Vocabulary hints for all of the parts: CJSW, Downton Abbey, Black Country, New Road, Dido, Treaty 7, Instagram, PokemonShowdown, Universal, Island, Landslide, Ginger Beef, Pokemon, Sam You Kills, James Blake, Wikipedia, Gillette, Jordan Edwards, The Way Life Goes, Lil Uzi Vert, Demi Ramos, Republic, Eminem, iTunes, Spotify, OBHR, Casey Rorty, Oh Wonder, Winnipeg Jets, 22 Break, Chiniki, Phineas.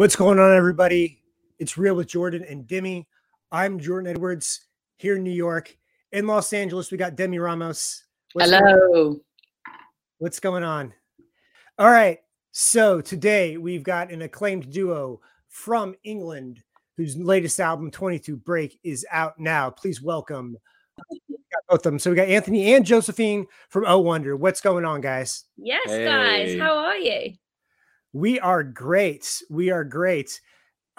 What's going on, everybody? It's Real with Jordan and Demi. I'm Jordan Edwards here in New York. In Los Angeles, we got Demi Ramos. Hello. What's going on? All right. So today we've got an acclaimed duo from England whose latest album, 22 Break, is out now. Please welcome both of them. So we got Anthony and Josephine from Oh Wonder. What's going on, guys? Yes, hey. Guys. How are you? We are great. We are great.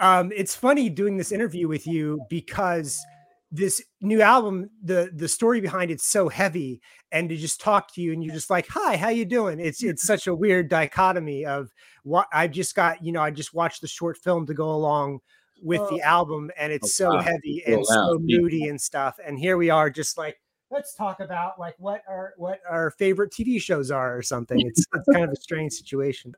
It's funny doing this interview with you because this new album, the story behind it's so heavy, and to just talk to you and you're just like, hi, how you doing? It's such a weird dichotomy of what I've just got, you know, I just watched the short film to go along with the album, and it's so heavy and so moody and stuff. And here we are just like, let's talk about like what our favorite TV shows are or something. It's kind of a strange situation.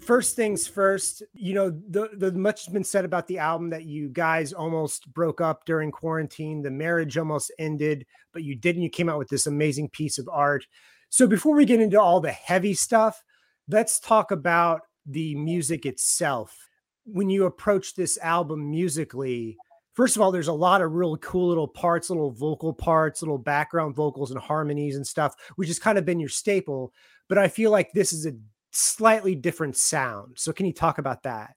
First things first, you know, the much has been said about the album that you guys almost broke up during quarantine. The marriage almost ended, but you didn't. You came out with this amazing piece of art. So before we get into all the heavy stuff, let's talk about the music itself. When you approach this album musically, first of all, there's a lot of real cool little parts, little vocal parts, little background vocals and harmonies and stuff, which has kind of been your staple. But I feel like this is a slightly different sound. So can you talk about that?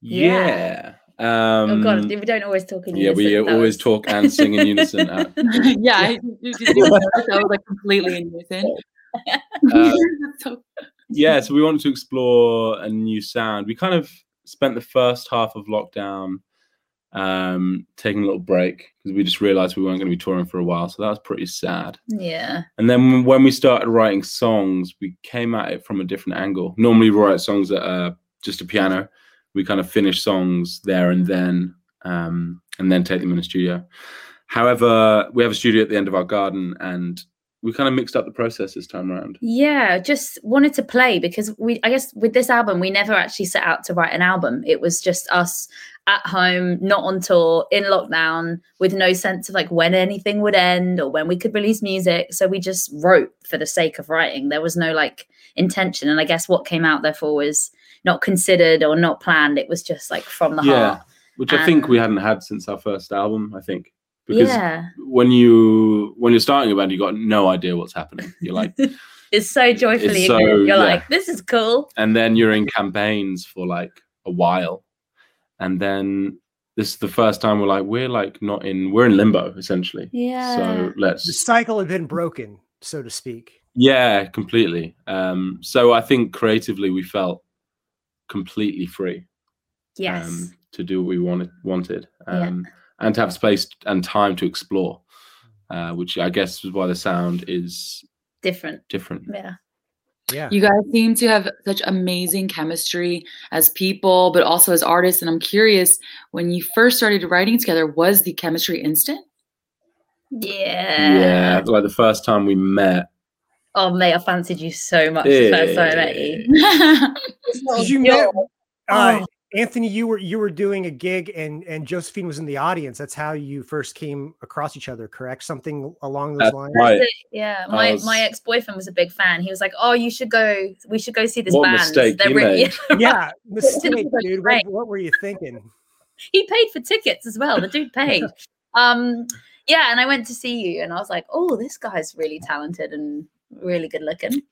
Yeah. Oh God, we don't always talk in unison. Yeah, we always talk and sing in unison. Yeah, I was like completely in unison. So we wanted to explore a new sound. We kind of spent the first half of lockdown taking a little break because we just realized we weren't going to be touring for a while, so that was pretty sad. Yeah. And then when we started writing songs, we came at it from a different angle. Normally we write songs that are just a piano. We kind of finish songs there and then take them in the studio. However, we have a studio at the end of our garden, and we kind of mixed up the process this time around. Yeah, just wanted to play because I guess with this album, we never actually set out to write an album. It was just us at home, not on tour, in lockdown, with no sense of like when anything would end or when we could release music. So we just wrote for the sake of writing. There was no like intention. And I guess what came out therefore was not considered or not planned. It was just like from the heart. Which I think we hadn't had since our first album, I think. Because when you're starting a band, you got no idea what's happening. You're like, it's so joyfully ignorant. You're like, this is cool. And then you're in campaigns for like a while, and then this is the first time we're in limbo essentially. Yeah. So the cycle had been broken, so to speak. Yeah, completely. So I think creatively we felt completely free. Yes. To do what we wanted. And to have space and time to explore, which I guess is why the sound is different. Yeah. You guys seem to have such amazing chemistry as people, but also as artists. And I'm curious, when you first started writing together, was the chemistry instant? Yeah. Like the first time we met. Oh, mate, I fancied you so much the first time I met you. Did you met? Anthony, you were doing a gig and Josephine was in the audience. That's how you first came across each other, correct? Something along those lines. Right. Yeah. My ex-boyfriend was a big fan. He was like, oh, we should go see this band. Mistake you made. Yeah, mistake, dude. What were you thinking? He paid for tickets as well. The dude paid. Yeah, and I went to see you and I was like, oh, this guy's really talented and really good looking.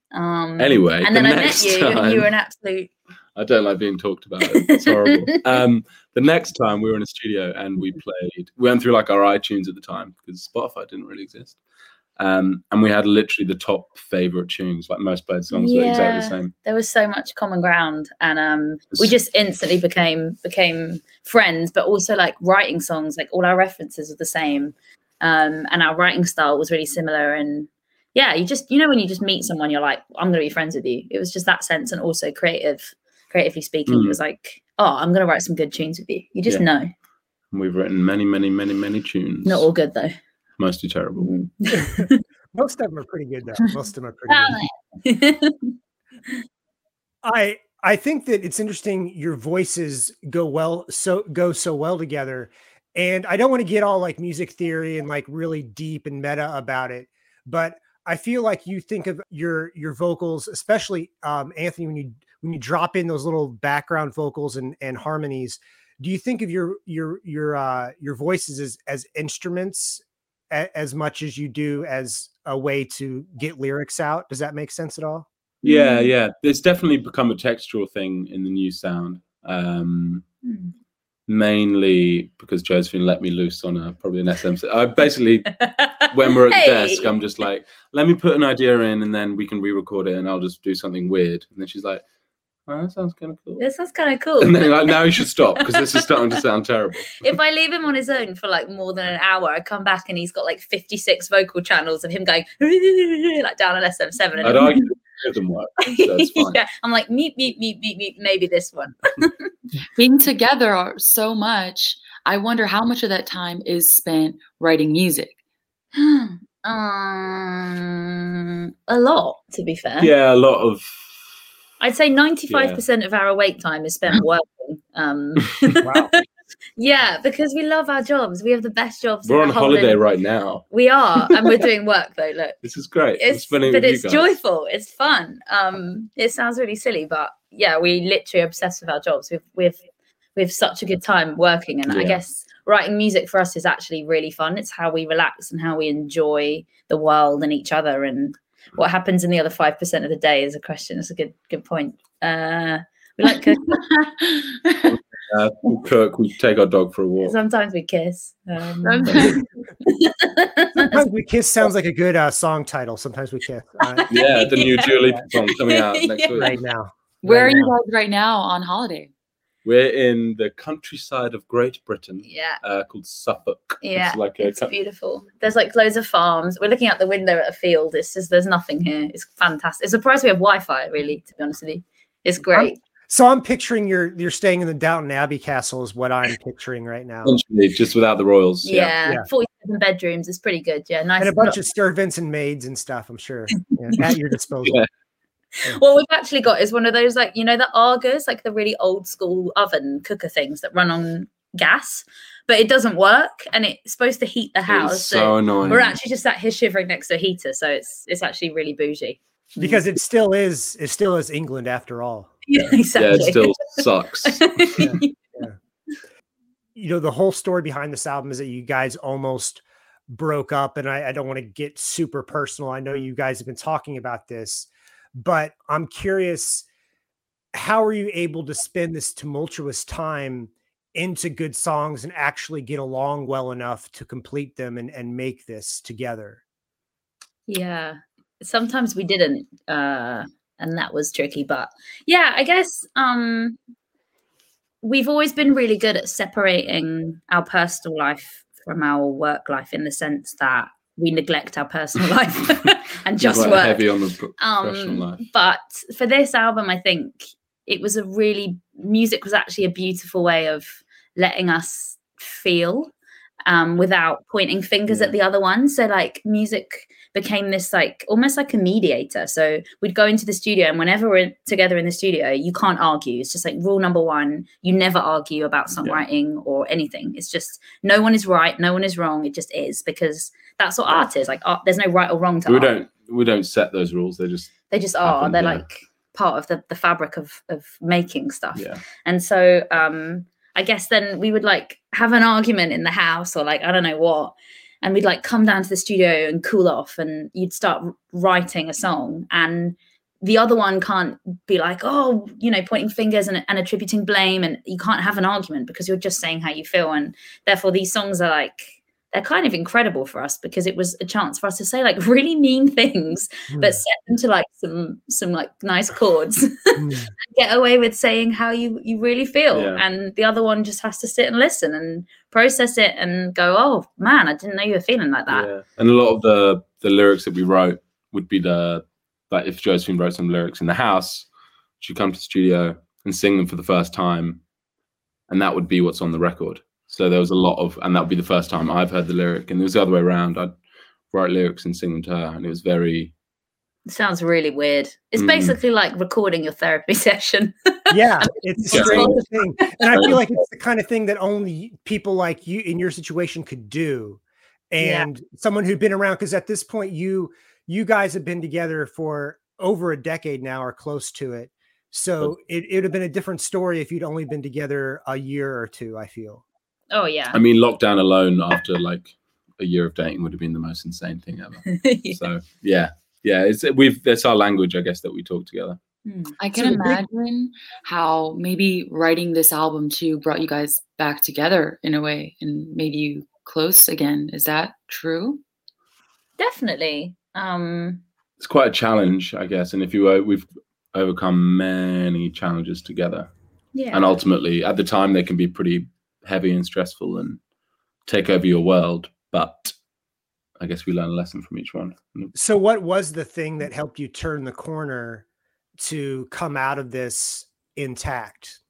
Anyway, and then I met you and you were an absolute... I don't like being talked about. It's horrible. The next time we were in a studio and we went through like our iTunes at the time because Spotify didn't really exist. And we had literally the top favorite tunes, like most played songs were exactly the same. There was so much common ground, and we just instantly became friends, but also like writing songs, like all our references were the same. And our writing style was really similar, and yeah, you just, you know, when you just meet someone, you're like, I'm going to be friends with you. It was just that sense. And also creatively speaking, it was like, oh, I'm going to write some good tunes with you. You just know. We've written many, many, many, many tunes. Not all good, though. Mostly terrible. Most of them are pretty good, though. I think that it's interesting. Your voices go so well together. And I don't want to get all like music theory and like really deep and meta about it, but I feel like you think of your vocals, especially Anthony, when you when you drop in those little background vocals and harmonies, do you think of your voices as instruments as much as you do as a way to get lyrics out? Does that make sense at all? Yeah, yeah. It's definitely become a textural thing in the new sound. Mainly because Josephine let me loose on probably an SMC. I basically, when we're at the desk, I'm just like, let me put an idea in and then we can re-record it and I'll just do something weird. And then she's like, oh, that sounds kind of cool. This sounds kind of cool. And then like, now you should stop because this is starting to sound terrible. If I leave him on his own for like more than an hour, I come back and he's got like 56 vocal channels of him going like down on SM7. I'd argue it doesn't work. So it's fine. Yeah, I'm like meep, maybe this one. Being together so much, I wonder how much of that time is spent writing music. A lot, to be fair. Yeah, a lot of. I'd say 95% of our awake time is spent working. Wow. Yeah, because we love our jobs. We have the best jobs. We're on holiday right now. We are, and we're doing work though. Look, this is great. It's joyful. It's fun. It sounds really silly, but yeah, we literally are obsessed with our jobs. We've such a good time working, and I guess writing music for us is actually really fun. It's how we relax and how we enjoy the world and each other. And what happens in the other 5% of the day is a question. It's a good point. We like cooking. We'll cook, we take our dog for a walk. Sometimes we kiss. Sometimes we kiss sounds like a good song title. Sometimes we kiss. Yeah, the new Julie song coming out next week. Right now. Where are you guys right now on holiday? We're in the countryside of Great Britain. Yeah. Called Suffolk. Yeah. It's beautiful. There's like loads of farms. We're looking out the window at a field. It's just, there's nothing here. It's fantastic. It's a surprise we have Wi-Fi, really, to be honest with you. It's great. So I'm picturing you're staying in the Downton Abbey castle is what I'm picturing right now. Just without the royals. Yeah. 47 bedrooms. It's pretty good. Yeah, nice. And a bunch of servants and maids and stuff, I'm sure. Yeah, at your disposal. Yeah. Yeah. What we've actually got is one of those, like, you know, the Argus, like the really old school oven cooker things that run on gas, but it doesn't work and it's supposed to heat the house. It's so annoying. We're actually just sat here shivering next to a heater. So it's actually really bougie. Because it still is England after all. Yeah, exactly. Yeah, it still sucks. Yeah. You know, the whole story behind this album is that you guys almost broke up, and I don't want to get super personal. I know you guys have been talking about this, but I'm curious, how are you able to spend this tumultuous time into good songs and actually get along well enough to complete them and make this together? Yeah, sometimes we didn't. And that was tricky, but yeah, I guess we've always been really good at separating our personal life from our work life, in the sense that we neglect our personal life and just work. Heavy on the professional life. But for this album, I think it was music was actually a beautiful way of letting us feel without pointing fingers at the other one. So like music became this like almost like a mediator. So we'd go into the studio, and whenever we're together in the studio, you can't argue. It's just like rule number one, you never argue about songwriting or anything. It's just no one is right, no one is wrong. It just is, because that's what art is. Like art, there's no right or wrong to art. We don't set those rules. They just are. Happen, They're like part of the fabric of making stuff. Yeah. And so I guess then we would like have an argument in the house, or like I don't know what. And we'd like come down to the studio and cool off, and you'd start writing a song, and the other one can't be like, oh, you know, pointing fingers and attributing blame. And you can't have an argument because you're just saying how you feel. And therefore these songs are like, they're kind of incredible for us, because it was a chance for us to say like really mean things, but set them to like some like nice chords and get away with saying how you really feel. Yeah. And the other one just has to sit and listen and process it and go, oh man, I didn't know you were feeling like that. Yeah. And a lot of the lyrics that we wrote would be like if Josephine wrote some lyrics in the house, she'd come to the studio and sing them for the first time. And that would be what's on the record. So there was a lot of, and that would be the first time I've heard the lyric. And it was the other way around. I'd write lyrics and sing them to her. And it was very... It sounds really weird. It's basically like recording your therapy session. Yeah, it's a strange thing. And I feel like it's the kind of thing that only people like you in your situation could do. And someone who'd been around, because at this point, you guys have been together for over a decade now, or close to it. So it would have been a different story if you'd only been together a year or two, I feel. Oh, yeah. I mean, lockdown alone after like a year of dating would have been the most insane thing ever. Yeah. So, yeah, that's our language, I guess, that we talk together. I can imagine how maybe writing this album too brought you guys back together in a way and made you close again. Is that true? Definitely. It's quite a challenge, I guess. And if you were, we've overcome many challenges together. Yeah. And ultimately, at the time, they can be pretty heavy and stressful and take over your world. But I guess we learn a lesson from each one. So what was the thing that helped you turn the corner to come out of this intact?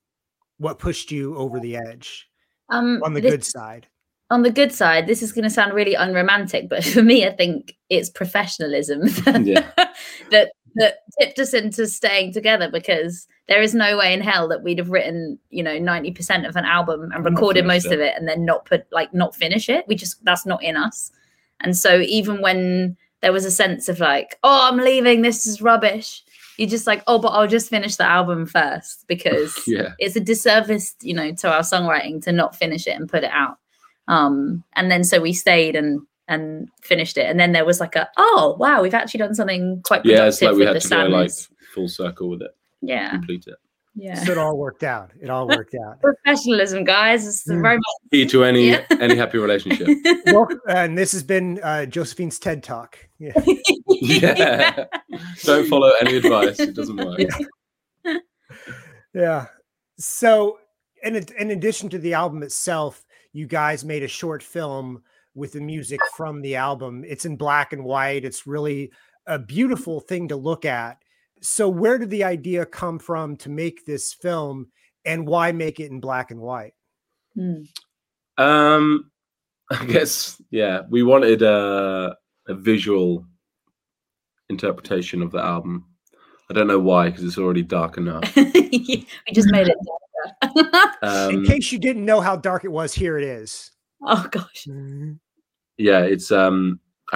What pushed you over the edge on the good side? On the good side, this is going to sound really unromantic, but for me, I think it's professionalism that tipped us into staying together, because there is no way in hell that we'd have written, 90% of an album and recorded most of it and then not finish it. That's not in us. And so even when there was a sense of I'm leaving, this is rubbish, you're just but I'll just finish the album first, because it's a disservice, to our songwriting to not finish it and put it out. And then so we stayed and finished it. And then there was we've actually done something quite productive. Yeah, it's like we had to go full circle with it. Yeah. Complete it. Yeah. So it all worked out. Professionalism, guys. It's very much key to any happy relationship. Well, and this has been Josephine's TED Talk. Yeah. Yeah. Don't follow any advice. It doesn't work. Yeah. So in addition to the album itself, you guys made a short film with the music from the album. It's in black and white. It's really a beautiful thing to look at. So where did the idea come from to make this film, and why make it in black and white? I guess, we wanted a visual interpretation of the album. I don't know why, because it's already dark enough. We just made it dark. In case you didn't know how dark it was, here it is. Oh gosh. Yeah, it's I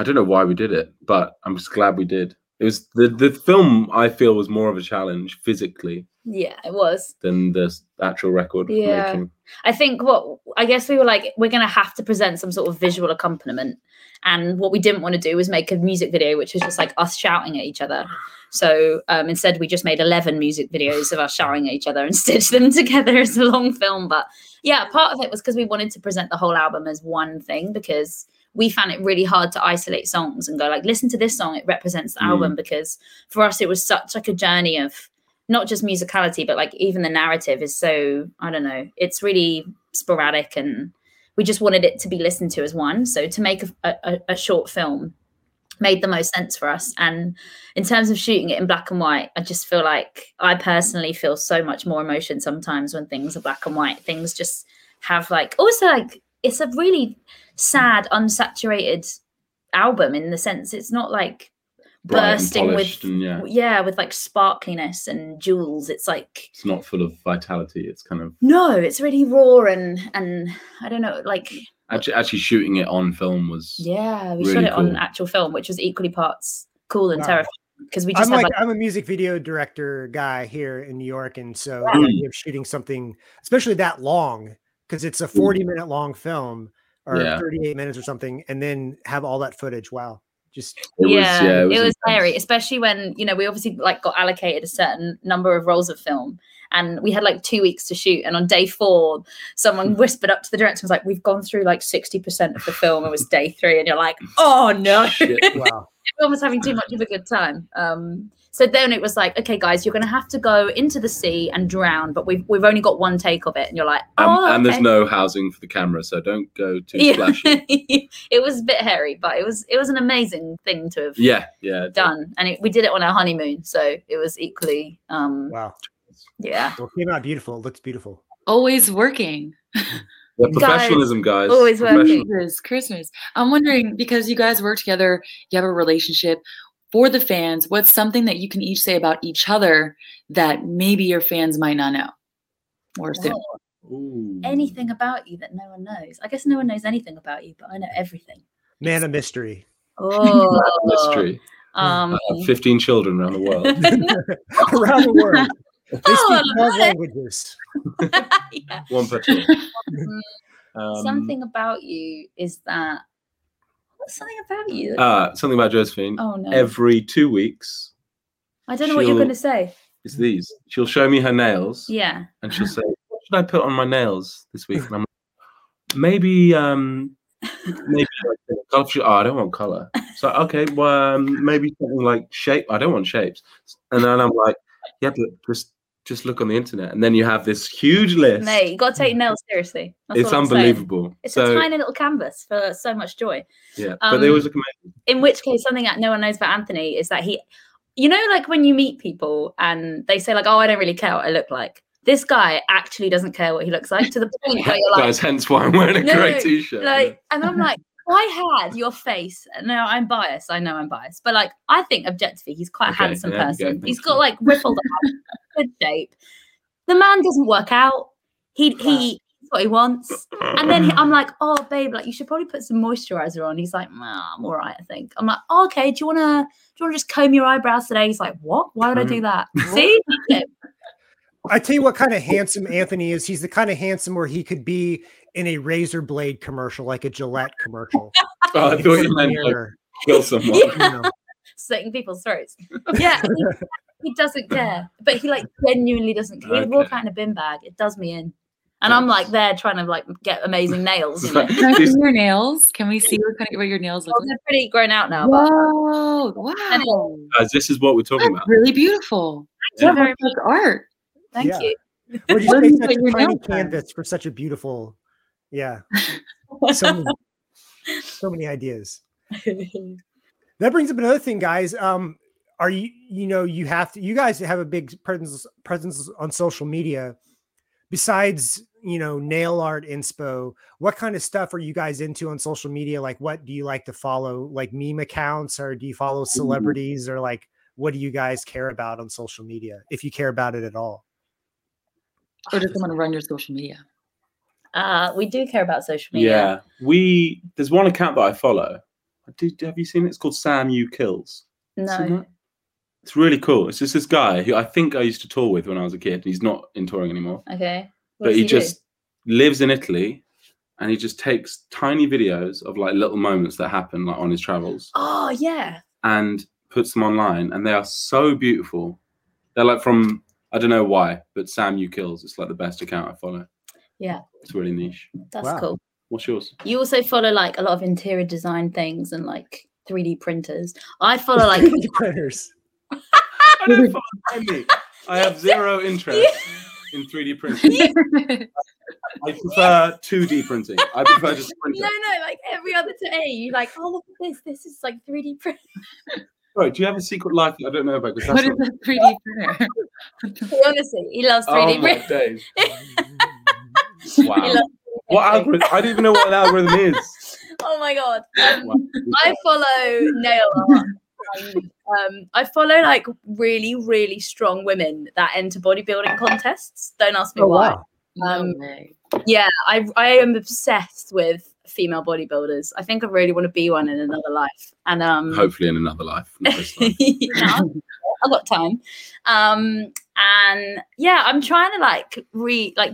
don't know why we did it, but I'm just glad we did. It was the film, I feel, was more of a challenge physically. Yeah, it was. Than the actual record making. I think we were we're going to have to present some sort of visual accompaniment. And what we didn't want to do was make a music video, which was just us shouting at each other. So instead we just made 11 music videos of us shouting at each other and stitched them together as a long film. But yeah, part of it was because we wanted to present the whole album as one thing, because we found it really hard to isolate songs and go listen to this song. It represents the album, because for us, it was such a journey of not just musicality, but even the narrative is so, I don't know, it's really sporadic, and we just wanted it to be listened to as one. So to make a short film made the most sense for us. And in terms of shooting it in black and white, I just feel I personally feel so much more emotion sometimes when things are black and white. Things just have it's a really sad, unsaturated album in the sense it's not bursting with with sparkliness and jewels. It's it's not full of vitality. It's kind of it's really raw and I don't know, actually shooting it on film was we really shot it on actual film, which was equally parts cool and terrifying, because we just I'm a music video director guy here in New York, and so the idea of shooting something especially that long, because it's a 40-minute long film or 38 minutes or something, and then have all that footage. Wow. It was scary, especially when we obviously got allocated a certain number of rolls of film, and we had 2 weeks to shoot. And on day 4, someone whispered up to the director and was "We've gone through 60% of the film." It was day 3, and you're "Oh no!" Shit, wow. Everyone was having too much of a good time. So then it was "Okay, guys, you're going to have to go into the sea and drown, but we've only got one take of it." And you're and there's no housing for the camera, so don't go too splashy. It was a bit hairy, but it was an amazing thing to have done. And we did it on our honeymoon, so it was equally wow. Yeah. Well, it came out beautiful. It looks beautiful. Always working. Yeah, professionalism, guys. Always working. Christmas. I'm wondering, because you guys work together, you have a relationship. For the fans, what's something that you can each say about each other that maybe your fans might not know? Or anything about you that no one knows. I guess no one knows anything about you, but I know everything. Man of mystery. Oh, mystery. 15 children around the world. They speak five languages. Yeah. One per two. Something about you is that. What's something about you? Something about Josephine. Oh no! Every 2 weeks. I don't know what you're going to say. It's these. She'll show me her nails. Yeah. And she'll say, "What should I put on my nails this week?" And I'm like, maybe like, oh, I don't want color. So okay, well, maybe something like shape. I don't want shapes. And then I'm like, yeah, but just look on the internet, and then you have this huge list. Mate, you got to take nails seriously. That's it's unbelievable. Saying. It's a tiny little canvas for so much joy. Yeah, but they always look amazing. In which case, something that no one knows about Anthony is that he, you know, like when you meet people and they say like, "Oh, I don't really care what I look like." This guy actually doesn't care what he looks like to the point where you're like, guys, hence why I'm wearing a grey t-shirt. Like, and I'm like, I had your face. No, I'm biased. I know I'm biased, but like, I think objectively, he's quite a handsome person. He's got like rippled up, good shape. The man doesn't work out. He what he wants, and then I'm like, "Oh, babe, like you should probably put some moisturizer on." He's like, "Nah, I'm all right, I think." I'm like, "Oh, okay, do you wanna just comb your eyebrows today?" He's like, "What? Why would I do that?" See. I tell you what kind of handsome Anthony is. He's the kind of handsome where he could be in a razor blade commercial, like a Gillette commercial. Oh, I thought you meant like, kill someone. Yeah. You know. Slitting people's throats. Yeah, he doesn't care, but he like genuinely doesn't care. He'd walk out in a bin bag. It does me in. And I'm like there trying to like get amazing nails. You know? Your nails? Can we see what your nails look like? They're pretty grown out now. Whoa, wow. Anyway. Guys, this is what we're talking about. Really beautiful. Thank you very much. Art. Thank you. Would you say such a tiny canvas for such a beautiful, so many ideas. That brings up another thing, guys. Are you guys have a big presence on social media. Besides, nail art inspo, what kind of stuff are you guys into on social media? Like, what do you like to follow? Like meme accounts, or do you follow celebrities, or like, what do you guys care about on social media, if you care about it at all? Or does someone run your social media? We do care about social media. Yeah, there's one account that I follow. Have you seen it? It's called Sam You Kills. No. It's really cool. It's just this guy who I think I used to tour with when I was a kid. He's not in touring anymore. Okay. But he just lives in Italy, and he just takes tiny videos of like little moments that happen like on his travels. Oh, yeah. And puts them online, and they are so beautiful. They're like from, I don't know why, but Sam You Kills. It's like the best account I follow. Yeah. It's really niche. That's cool. What's yours? You also follow like a lot of interior design things and like 3D printers. I follow like 3D printers. I don't follow any. I have zero interest in 3D printing. I prefer 2D printing. I prefer just printing. No, like every other day, you're like, oh, look at this. This is like 3D print. Right, do you have a secret life? I don't know about because that's what is a 3D printer? Honestly, he loves 3D printers. Wow. What algorithm? I don't even know what an algorithm is. Oh my god. I follow nail art. I follow like really, really strong women that enter bodybuilding contests. Don't ask me why. Wow. Yeah, I am obsessed with female bodybuilders. I think I really want to be one in another life, and hopefully in another life. I've got time. And yeah, I'm trying to like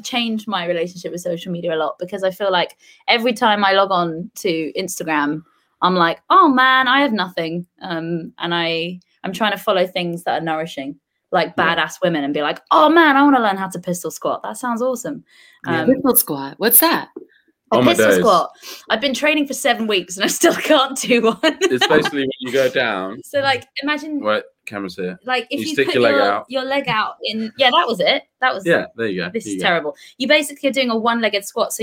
change my relationship with social media a lot, because I feel like every time I log on to Instagram, I'm like, oh man, I have nothing. And I'm trying to follow things that are nourishing, like badass women, and be like, oh man, I want to learn how to pistol squat. That sounds awesome. Pistol squat. What's that? A pistol squat. I've been training for 7 weeks and I still can't do one. It's basically when you go down. So like, imagine. Right, camera's here. Like if you stick your leg out in. Yeah, that was it. There you go. This is terrible. You basically are doing a one-legged squat. So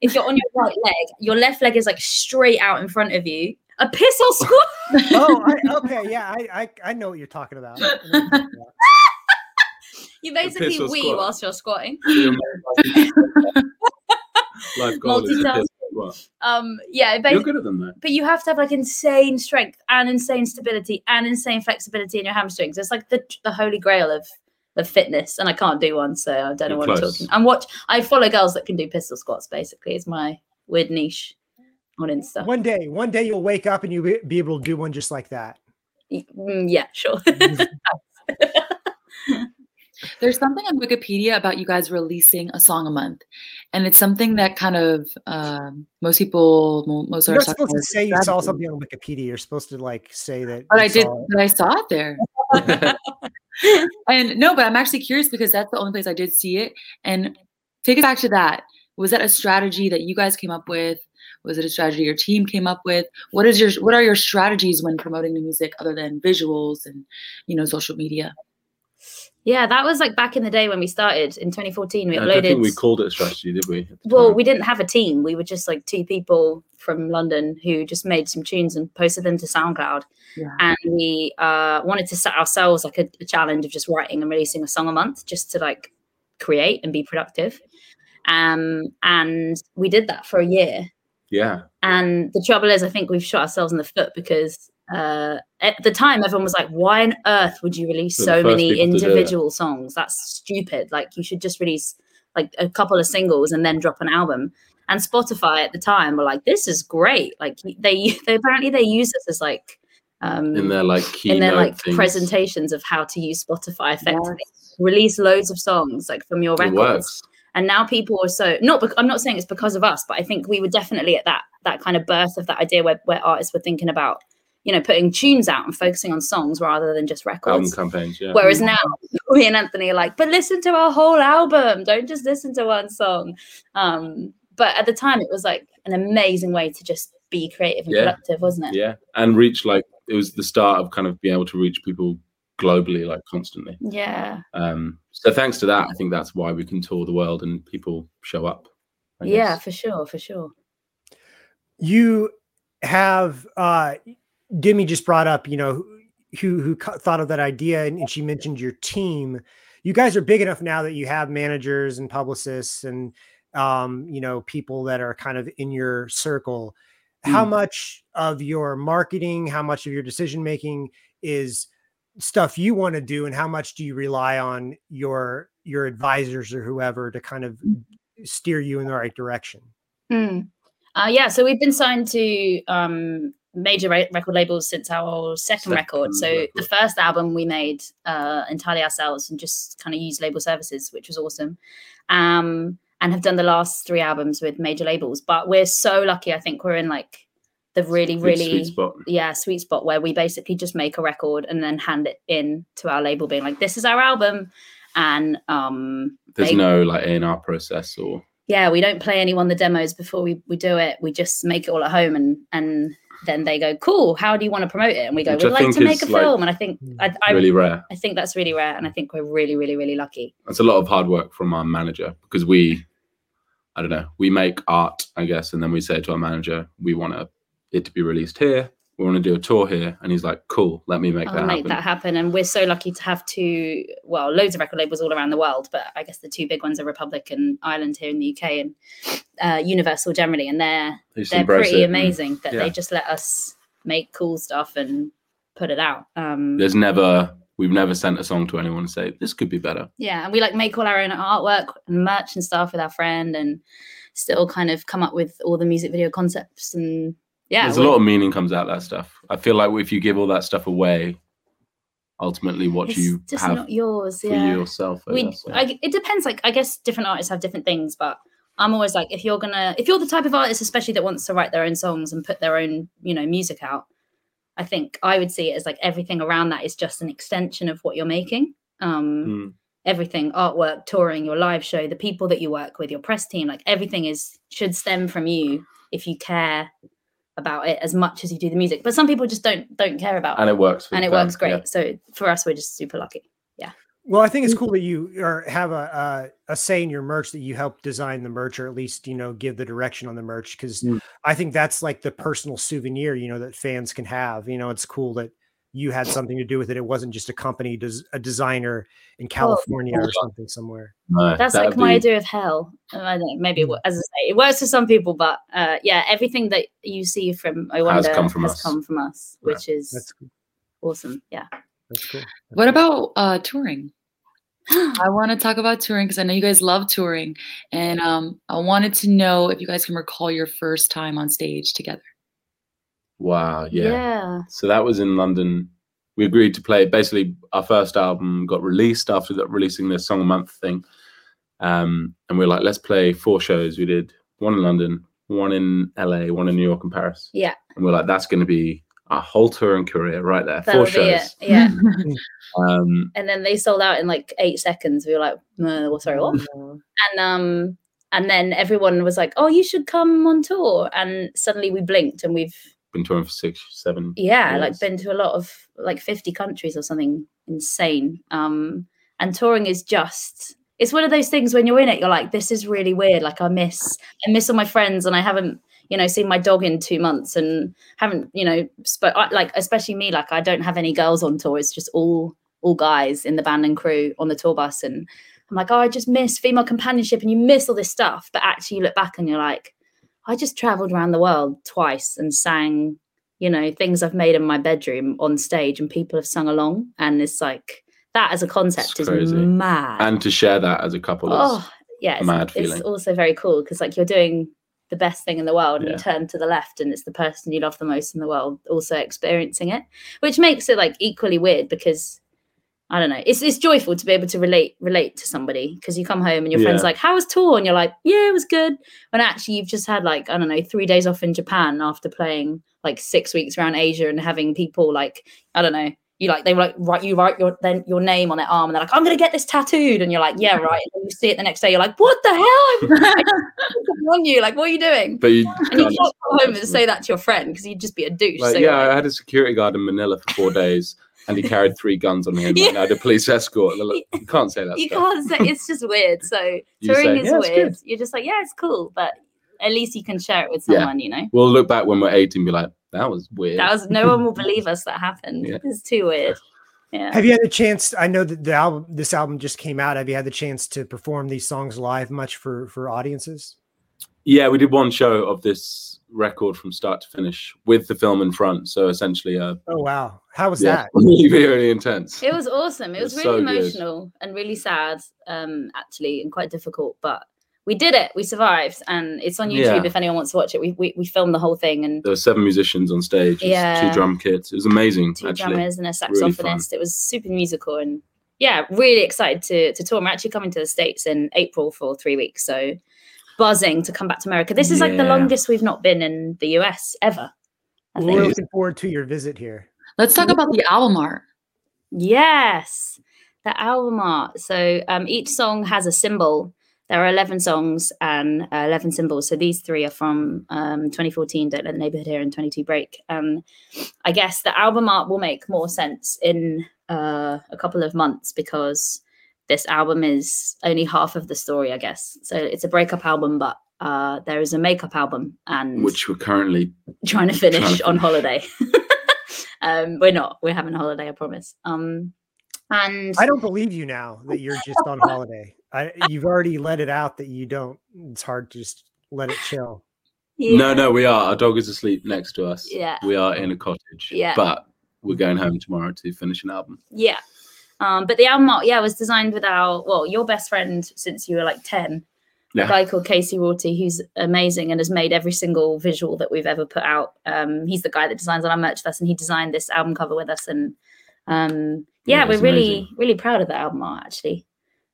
if you're on your right leg, your left leg is like straight out in front of you. A pistol squat. I know what you're talking about. You basically wee whilst you're squatting. Life goal is you're good at them though. But you have to have like insane strength and insane stability and insane flexibility in your hamstrings. It's like the holy grail of fitness, and I can't do one, so I don't know what I'm talking. And I follow girls that can do pistol squats. Basically, is my weird niche on Insta. One day you'll wake up and you'll be able to do one just like that. Yeah, sure. There's something on Wikipedia about you guys releasing a song a month, and it's something that kind of most people. You're not supposed to say you saw something on Wikipedia. You're supposed to like say that. But I did. But I saw it there. And no, but I'm actually curious because that's the only place I did see it. And take it back to that. Was that a strategy that you guys came up with? Was it a strategy your team came up with? What are your strategies when promoting the music other than visuals and, social media? Yeah, that was like back in the day when we started in 2014. We uploaded. I don't think we called it a strategy, did we? Well, we didn't have a team. We were just like two people from London who just made some tunes and posted them to SoundCloud. Yeah. And we wanted to set ourselves like a challenge of just writing and releasing a song a month, just to like create and be productive. And we did that for a year. Yeah. And the trouble is, I think we've shot ourselves in the foot because at the time everyone was like, why on earth would you release so many individual songs? That's stupid. Like, you should just release like a couple of singles and then drop an album. And Spotify at the time were like, this is great. Like they apparently they use this as like in their presentations of how to use Spotify effectively. Yes. Release loads of songs like from your records. And now people are so I'm not saying it's because of us, but I think we were definitely at that kind of birth of that idea where artists were thinking about, putting tunes out and focusing on songs rather than just records. Album campaigns, yeah. Whereas now me and Anthony are like, but listen to our whole album. Don't just listen to one song. But at the time it was like an amazing way to just be creative and productive, wasn't it? Yeah. And reach, like, it was the start of kind of being able to reach people globally, like constantly. Yeah. So thanks to that, I think that's why we can tour the world and people show up. Yeah, for sure. You have Demi just brought up, who thought of that idea, and she mentioned your team. You guys are big enough now that you have managers and publicists and people that are kind of in your circle. Mm. How much of your marketing, how much of your decision making is stuff you want to do, and how much do you rely on your advisors or whoever to kind of steer you in the right direction? Mm. So we've been signed to major record labels since our second record. So the first album we made entirely ourselves and just kind of used label services, which was awesome. And have done the last three albums with major labels. But we're so lucky. I think we're in like the really, really sweet spot where we basically just make a record and then hand it in to our label being like, this is our album. And there's no like A&R process or. Yeah, we don't play anyone the demos before we do it. We just make it all at home and then they go, cool, how do you want to promote it? And we go, we'd like to make a film. And I think really rare. I think that's really rare. And I think we're really, really, really lucky. That's a lot of hard work from our manager because we make art, I guess. And then we say to our manager, we want it to be released here. We want to do a tour here. And he's like, cool, let me make that happen. And we're so lucky to have loads of record labels all around the world, but I guess the two big ones are Republic and Island here in the UK and Universal generally. And they're pretty amazing they just let us make cool stuff and put it out. We've never sent a song to anyone and say, this could be better. Yeah. And we like make all our own artwork and merch and stuff with our friend and still kind of come up with all the music video concepts and, yeah, there's a lot of meaning comes out of that stuff. I feel like if you give all that stuff away, ultimately what you just have not yours, for yourself. It depends. Like, I guess different artists have different things, but I'm always like, if you're the type of artist, especially that wants to write their own songs and put their own, music out, I think I would see it as like everything around that is just an extension of what you're making. Everything, artwork, touring, your live show, the people that you work with, your press team, like everything should stem from you if you care about it as much as you do the music, but some people just don't care about it. And it works. Works great. Yeah. So for us, we're just super lucky. Yeah. Well, I think it's cool that you have a say in your merch, that you help design the merch, or at least, give the direction on the merch. Cause I think that's like the personal souvenir, that fans can have, it's cool that you had something to do with it. It wasn't just a company, a designer in California or something somewhere. No, that's like my idea of hell. I don't know, maybe as I say, it works for some people, but everything that you see from Oh Wonder has come from us, which is that's cool. Awesome. Yeah. That's cool. What about touring? I want to talk about touring because I know you guys love touring, and I wanted to know if you guys can recall your first time on stage together. Wow. Yeah. So that was in London we agreed to play. Basically, our first album got released after that, releasing the song a month thing. And we were like, let's play 4 shows. We did one in London, one in LA, one in New York and Paris. Yeah. And we were like, that's going to be our whole tour and career right there. That'll 4 shows. It. Yeah. And then they sold out in like 8 seconds. We were like, no, well, sorry, what? And then everyone was like, oh, you should come on tour. And suddenly we blinked and we've been touring for 6, 7 years. Like been to a lot of like 50 countries or something insane. And touring is just, it's one of those things when you're in it, you're like, this is really weird. Like I miss all my friends, and I haven't, you know, seen my dog in 2 months, and haven't, you know, like, especially me, like I don't have any girls on tour. It's just all guys in the band and crew on the tour bus. And I'm like, oh, I just miss female companionship, and you miss all this stuff. But actually you look back and you're like, I just traveled around the world twice and sang, you know, things I've made in my bedroom on stage, and people have sung along. And it's like, that as a concept is mad. And to share that as a couple is a mad feeling. It's also very cool because like you're doing the best thing in the world, and you turn to the left and it's the person you love the most in the world also experiencing it, which makes it like equally weird because, I don't know, it's joyful to be able to relate to somebody, because you come home and your friend's like, how was tour? And you're like, yeah, it was good. When actually you've just had like, I don't know, 3 days off in Japan after playing like 6 weeks around Asia and having people like, I don't know, you like, they were like, right, you write your name on their arm, and they're like, I'm going to get this tattooed. And you're like, yeah, right. And you see it the next day, you're like, what the hell? I'm on you. Like, what are you doing? But you can't go home and say that to your friend because you'd just be a douche. Like, so I had a security guard in Manila for 4 days and he carried 3 guns on him. Yeah. And I had a police escort. Like, you can't say that. Can't say, it's just weird. So touring is weird. You're just like, yeah, it's cool. But at least you can share it with someone, you know? We'll look back when we're 18 and be like, that was weird. No one will believe us that happened. Yeah. It's too weird. Yeah. Have you had a chance? I know that this album just came out. Have you had the chance to perform these songs live much for audiences? Yeah, we did one show of this record from start to finish with the film in front. So essentially, oh wow, how was that? Really intense. It was awesome. It was really so emotional and really sad, actually, and quite difficult, but. We did it. We survived, and it's on YouTube if anyone wants to watch it. We filmed the whole thing, and there were 7 musicians on stage. 2 drum kits. It was amazing. 2 drummers and a saxophonist. Really, it was super musical, and really excited to tour. We're actually coming to the States in April for 3 weeks, so buzzing to come back to America. This is like the longest we've not been in the US ever. We're looking forward to your visit here. Let's talk about the album art. Yes, the album art. So each song has a symbol. There are 11 songs and 11 symbols. So these 3 are from 2014, Don't Let the Neighborhood Hear, and 22 Break. I guess the album art will make more sense in a couple of months, because this album is only half of the story, I guess. So it's a breakup album, but there is a makeup album. Which we're currently trying to finish on holiday. We're not. We're having a holiday, I promise. And I don't believe you now that you're just on holiday. You've already let it out that you don't. It's hard to just let it chill. Yeah. No, we are. Our dog is asleep next to us. Yeah, we are in a cottage. Yeah, but we're going home tomorrow to finish an album. Yeah, but the album art, was designed with your best friend since you were like 10. Yeah. A guy called Casey Rorty, who's amazing and has made every single visual that we've ever put out. He's the guy that designs all our merch with us, and he designed this album cover with us. And we're really proud of the album art, actually.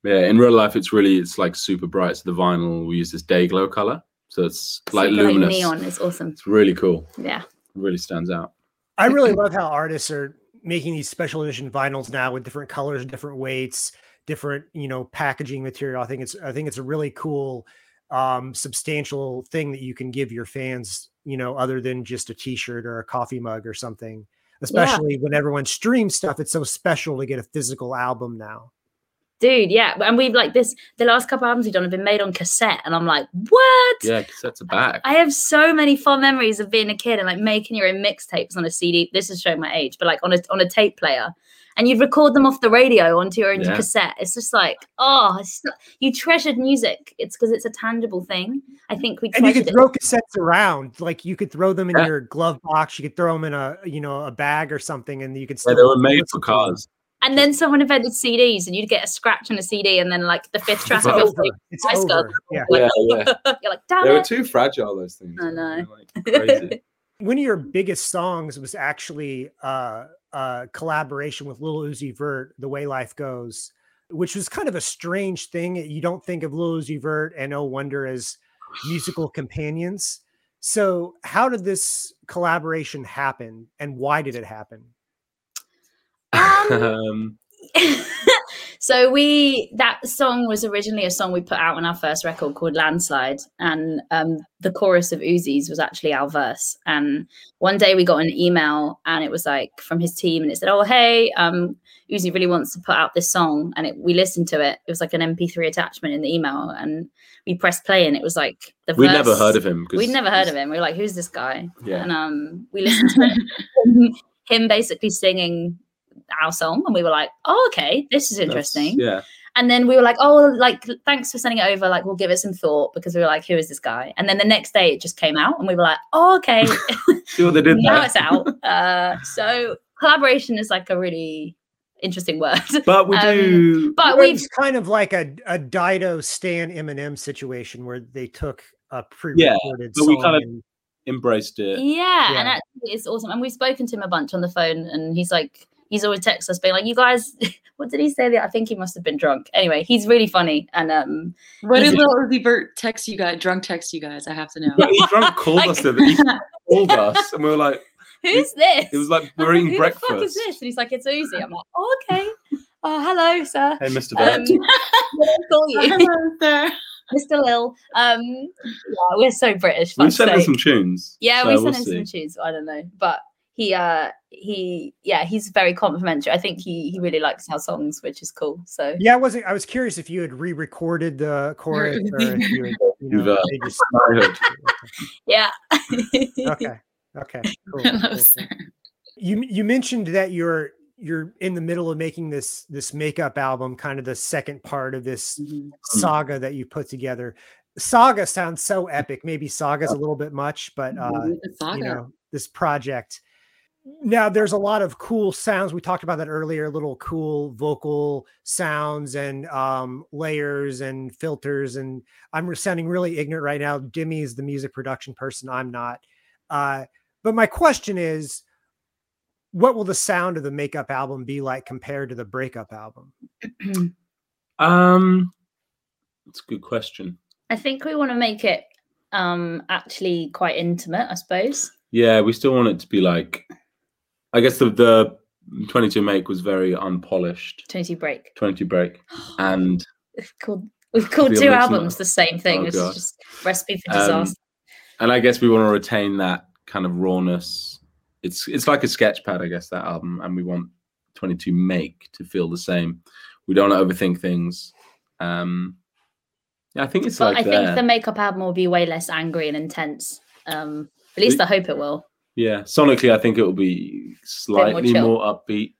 Yeah, in real life, it's like super bright. So the vinyl, we use this day glow color. So it's like luminous. Neon is awesome. It's really cool. Yeah. It really stands out. I really love how artists are making these special edition vinyls now with different colors, different weights, different, you know, packaging material. I think it's a really cool, substantial thing that you can give your fans, you know, other than just a t-shirt or a coffee mug or something, especially when everyone streams stuff. It's so special to get a physical album now. Dude, yeah. And we've like the last couple albums we've done have been made on cassette. And I'm like, what? Yeah, cassettes are back. I have so many fond memories of being a kid and like making your own mixtapes on a CD. This is showing my age, but like on a tape player. And you'd record them off the radio onto your own cassette. It's just like, you treasured music. It's because it's a tangible thing. I think we treasured it. And you could throw cassettes around. Like you could throw them in your glove box. You could throw them in a bag or something. And you could still. They were made for cars. And then someone invented CDs, and you'd get a scratch on a CD, and then like the 5th track of your ice over. You're like, damn. They were too fragile, those things. I know. Like, crazy. One of your biggest songs was actually collaboration with Lil Uzi Vert, The Way Life Goes, which was kind of a strange thing. You don't think of Lil Uzi Vert and Oh Wonder as musical companions. So how did this collaboration happen, and why did it happen? So that song was originally a song we put out on our first record called Landslide, and the chorus of Uzi's was actually our verse. And one day we got an email, and it was like from his team, and it said, "Oh hey, Uzi really wants to put out this song." And we listened to it. It was like an MP3 attachment in the email, and we pressed play, and it was like the verse. We'd never heard of him. We'd never heard of him. We were like, "Who's this guy?" Yeah. And we listened to him basically singing our song, and we were like, "Oh, okay, this is interesting." That's, yeah. And then we were like, "Oh, like, thanks for sending it over. Like, we'll give it some thought," because we were like, "Who is this guy?" And then the next day, it just came out, and we were like, "Oh, okay, sure they did now that. It's out." So collaboration is like a really interesting word. But we do. But we've kind of like a Dido Stan Eminem situation where they took a pre-recorded song. We kind of embraced it. Yeah, and actually, it's awesome. And we've spoken to him a bunch on the phone, and he's like. He's always texts us being like, "You guys," what did he say? I think he must have been drunk. Anyway, he's really funny. And what did Lil Uzi Vert text you guys? Drunk text you guys? I have to know. He drunk called us. He called us, and we were like, "Who's this?" It was like we're eating breakfast. Who the fuck is this? And he's like, "It's Uzi." I'm like, "Oh, okay. Oh, hello, sir. Hey, Mr. Vert. Call you, hello, sir. Mr. Lil." Yeah, we're so British. We sent him some tunes. Yeah, so we sent him some tunes. I don't know, but. He's very complimentary. I think he really likes our songs, which is cool. So yeah, I was curious if you had re-recorded the chorus or if you had, yeah. Okay. Cool. Hello, sir. You mentioned that you're in the middle of making this makeup album, kind of the second part of this saga that you put together. Saga sounds so epic. Maybe saga's a little bit much, but this project. Now, there's a lot of cool sounds. We talked about that earlier, little cool vocal sounds and layers and filters. And I'm sounding really ignorant right now. Demi is the music production person. I'm not. But my question is, what will the sound of the makeup album be like compared to the breakup album? That's a good question. I think we want to make it actually quite intimate, I suppose. Yeah, we still want it to be like... I guess the 22 make was very unpolished. 22 break, and we've called two albums the same thing. Oh, it's just recipe for disaster. And I guess we want to retain that kind of rawness. It's like a sketch pad, I guess, that album, and we want 22 make to feel the same. We don't want to overthink things. Yeah, I think it's I think the makeup album will be way less angry and intense. At least I hope it will. Yeah, sonically, I think it will be slightly more upbeat,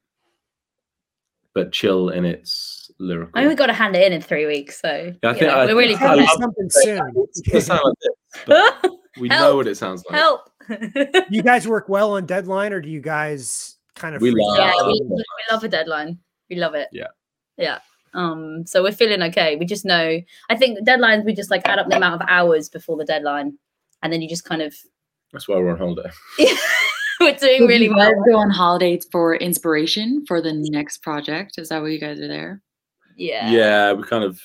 but chill in its lyrical. I mean, we've got to hand it in 3 weeks, so yeah, we're really good at something soon. It sounds like this, we know what it sounds like. Help! You guys work well on deadline, or do you guys kind of? We love a deadline. We love it. Yeah. So we're feeling okay. We just know. I think the deadlines. We just like add up the amount of hours before the deadline, and then you just kind of. That's why we're on holiday. We're doing really well. Go on holidays for inspiration for the next project. Is that why you guys are there? Yeah. Yeah, we kind of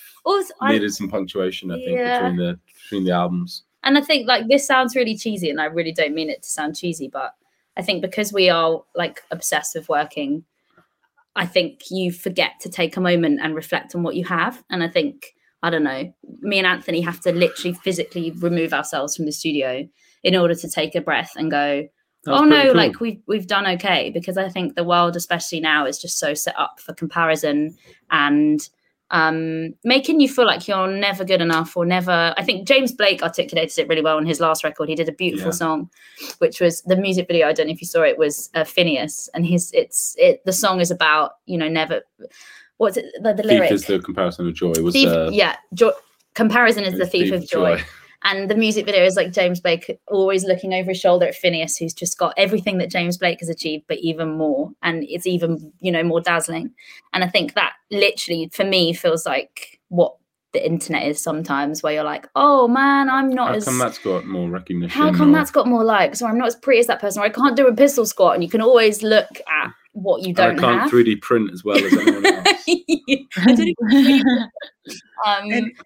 needed some punctuation, I think, between the albums. And I think like this sounds really cheesy, and I really don't mean it to sound cheesy, but I think because we are like obsessed with working, I think you forget to take a moment and reflect on what you have. And I think, I don't know, me and Anthony have to literally physically remove ourselves from the studio in order to take a breath and go, "Oh no, cool. Like we've done okay," because I think the world, especially now, is just so set up for comparison and making you feel like you're never good enough or never. I think James Blake articulated it really well in his last record. He did a beautiful song, which was the music video. I don't know if you saw it. Was Phineas, and the song is about never. What's it? The lyric is the comparison of joy. Comparison is the thief of joy. And the music video is like James Blake always looking over his shoulder at Phineas, who's just got everything that James Blake has achieved, but even more. And it's even, more dazzling. And I think that literally, for me, feels like what the internet is sometimes, where you're like, "Oh man, I'm not how come that's got more recognition? How come that's got more likes? Or I'm not as pretty as that person, or I can't do a pistol squat." And you can always look at what you don't have. I can't 3D print as well as anyone else.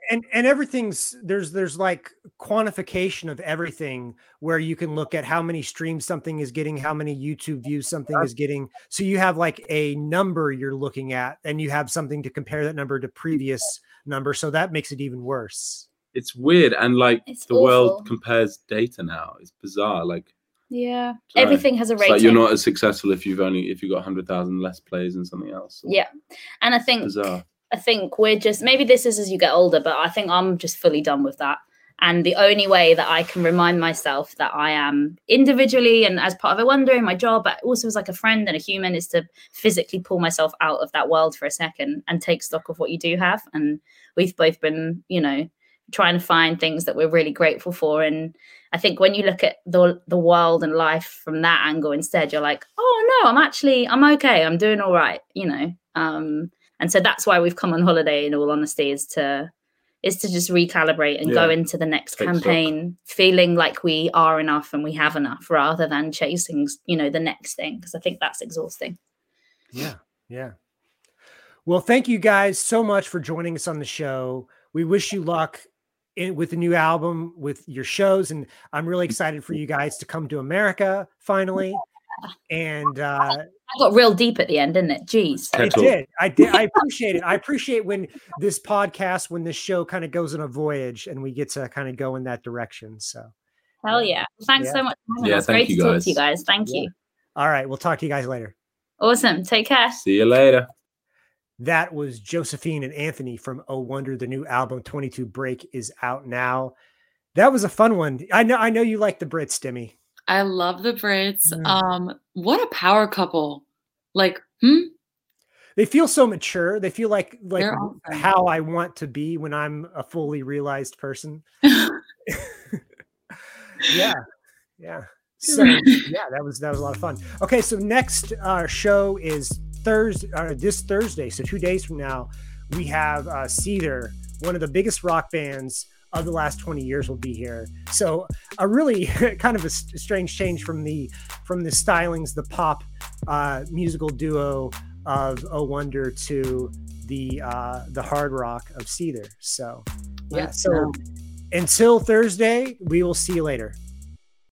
And everything's there's like quantification of everything where you can look at how many streams something is getting, how many YouTube views something is getting. So you have like a number you're looking at, and you have something to compare that number to previous number. So that makes it even worse. It's weird, and like it's the awful. World compares data now. It's bizarre. Like yeah, sorry. Everything has a rating. Like you're not as successful if you got 100,000 less plays than something else. Yeah, and I think bizarre. I think we're just, maybe this is as you get older, but I think I'm just fully done with that. And the only way that I can remind myself that I am individually and as part of a wonder in my job, but also as like a friend and a human, is to physically pull myself out of that world for a second and take stock of what you do have. And we've both been, you know, trying to find things that we're really grateful for. And I think when you look at the world and life from that angle instead, you're like, oh no, I'm okay. I'm doing all right, you know? And so that's why we've come on holiday, in all honesty, is to just recalibrate and go into the next campaign feeling like we are enough and we have enough, rather than chasing, you know, the next thing, because I think that's exhausting. Yeah, yeah. Well, thank you guys so much for joining us on the show. We wish you luck with the new album, with your shows, and I'm really excited for you guys to come to America finally. And I got real deep at the end, didn't it? Jeez. I did. I appreciate it. I appreciate when this show kind of goes on a voyage and we get to kind of go in that direction. So hell yeah. Thanks so much. It's great to talk to you guys. Thank you. All right. We'll talk to you guys later. Awesome. Take care. See you later. That was Josephine and Anthony from Oh Wonder. The new album 22 Break is out now. That was a fun one. I know you like the Brits, Demi. I love the Brits. What a power couple. Like, They feel so mature. They feel like awesome. How I want to be when I'm a fully realized person. Yeah. So yeah, that was a lot of fun. Okay, so next show is this Thursday. So 2 days from now, we have Seether, one of the biggest rock bands of the last 20 years, will be here. So a really kind of a strange change from the stylings, the pop musical duo of Oh Wonder to the hard rock of Seether. So until Thursday, we will see you later.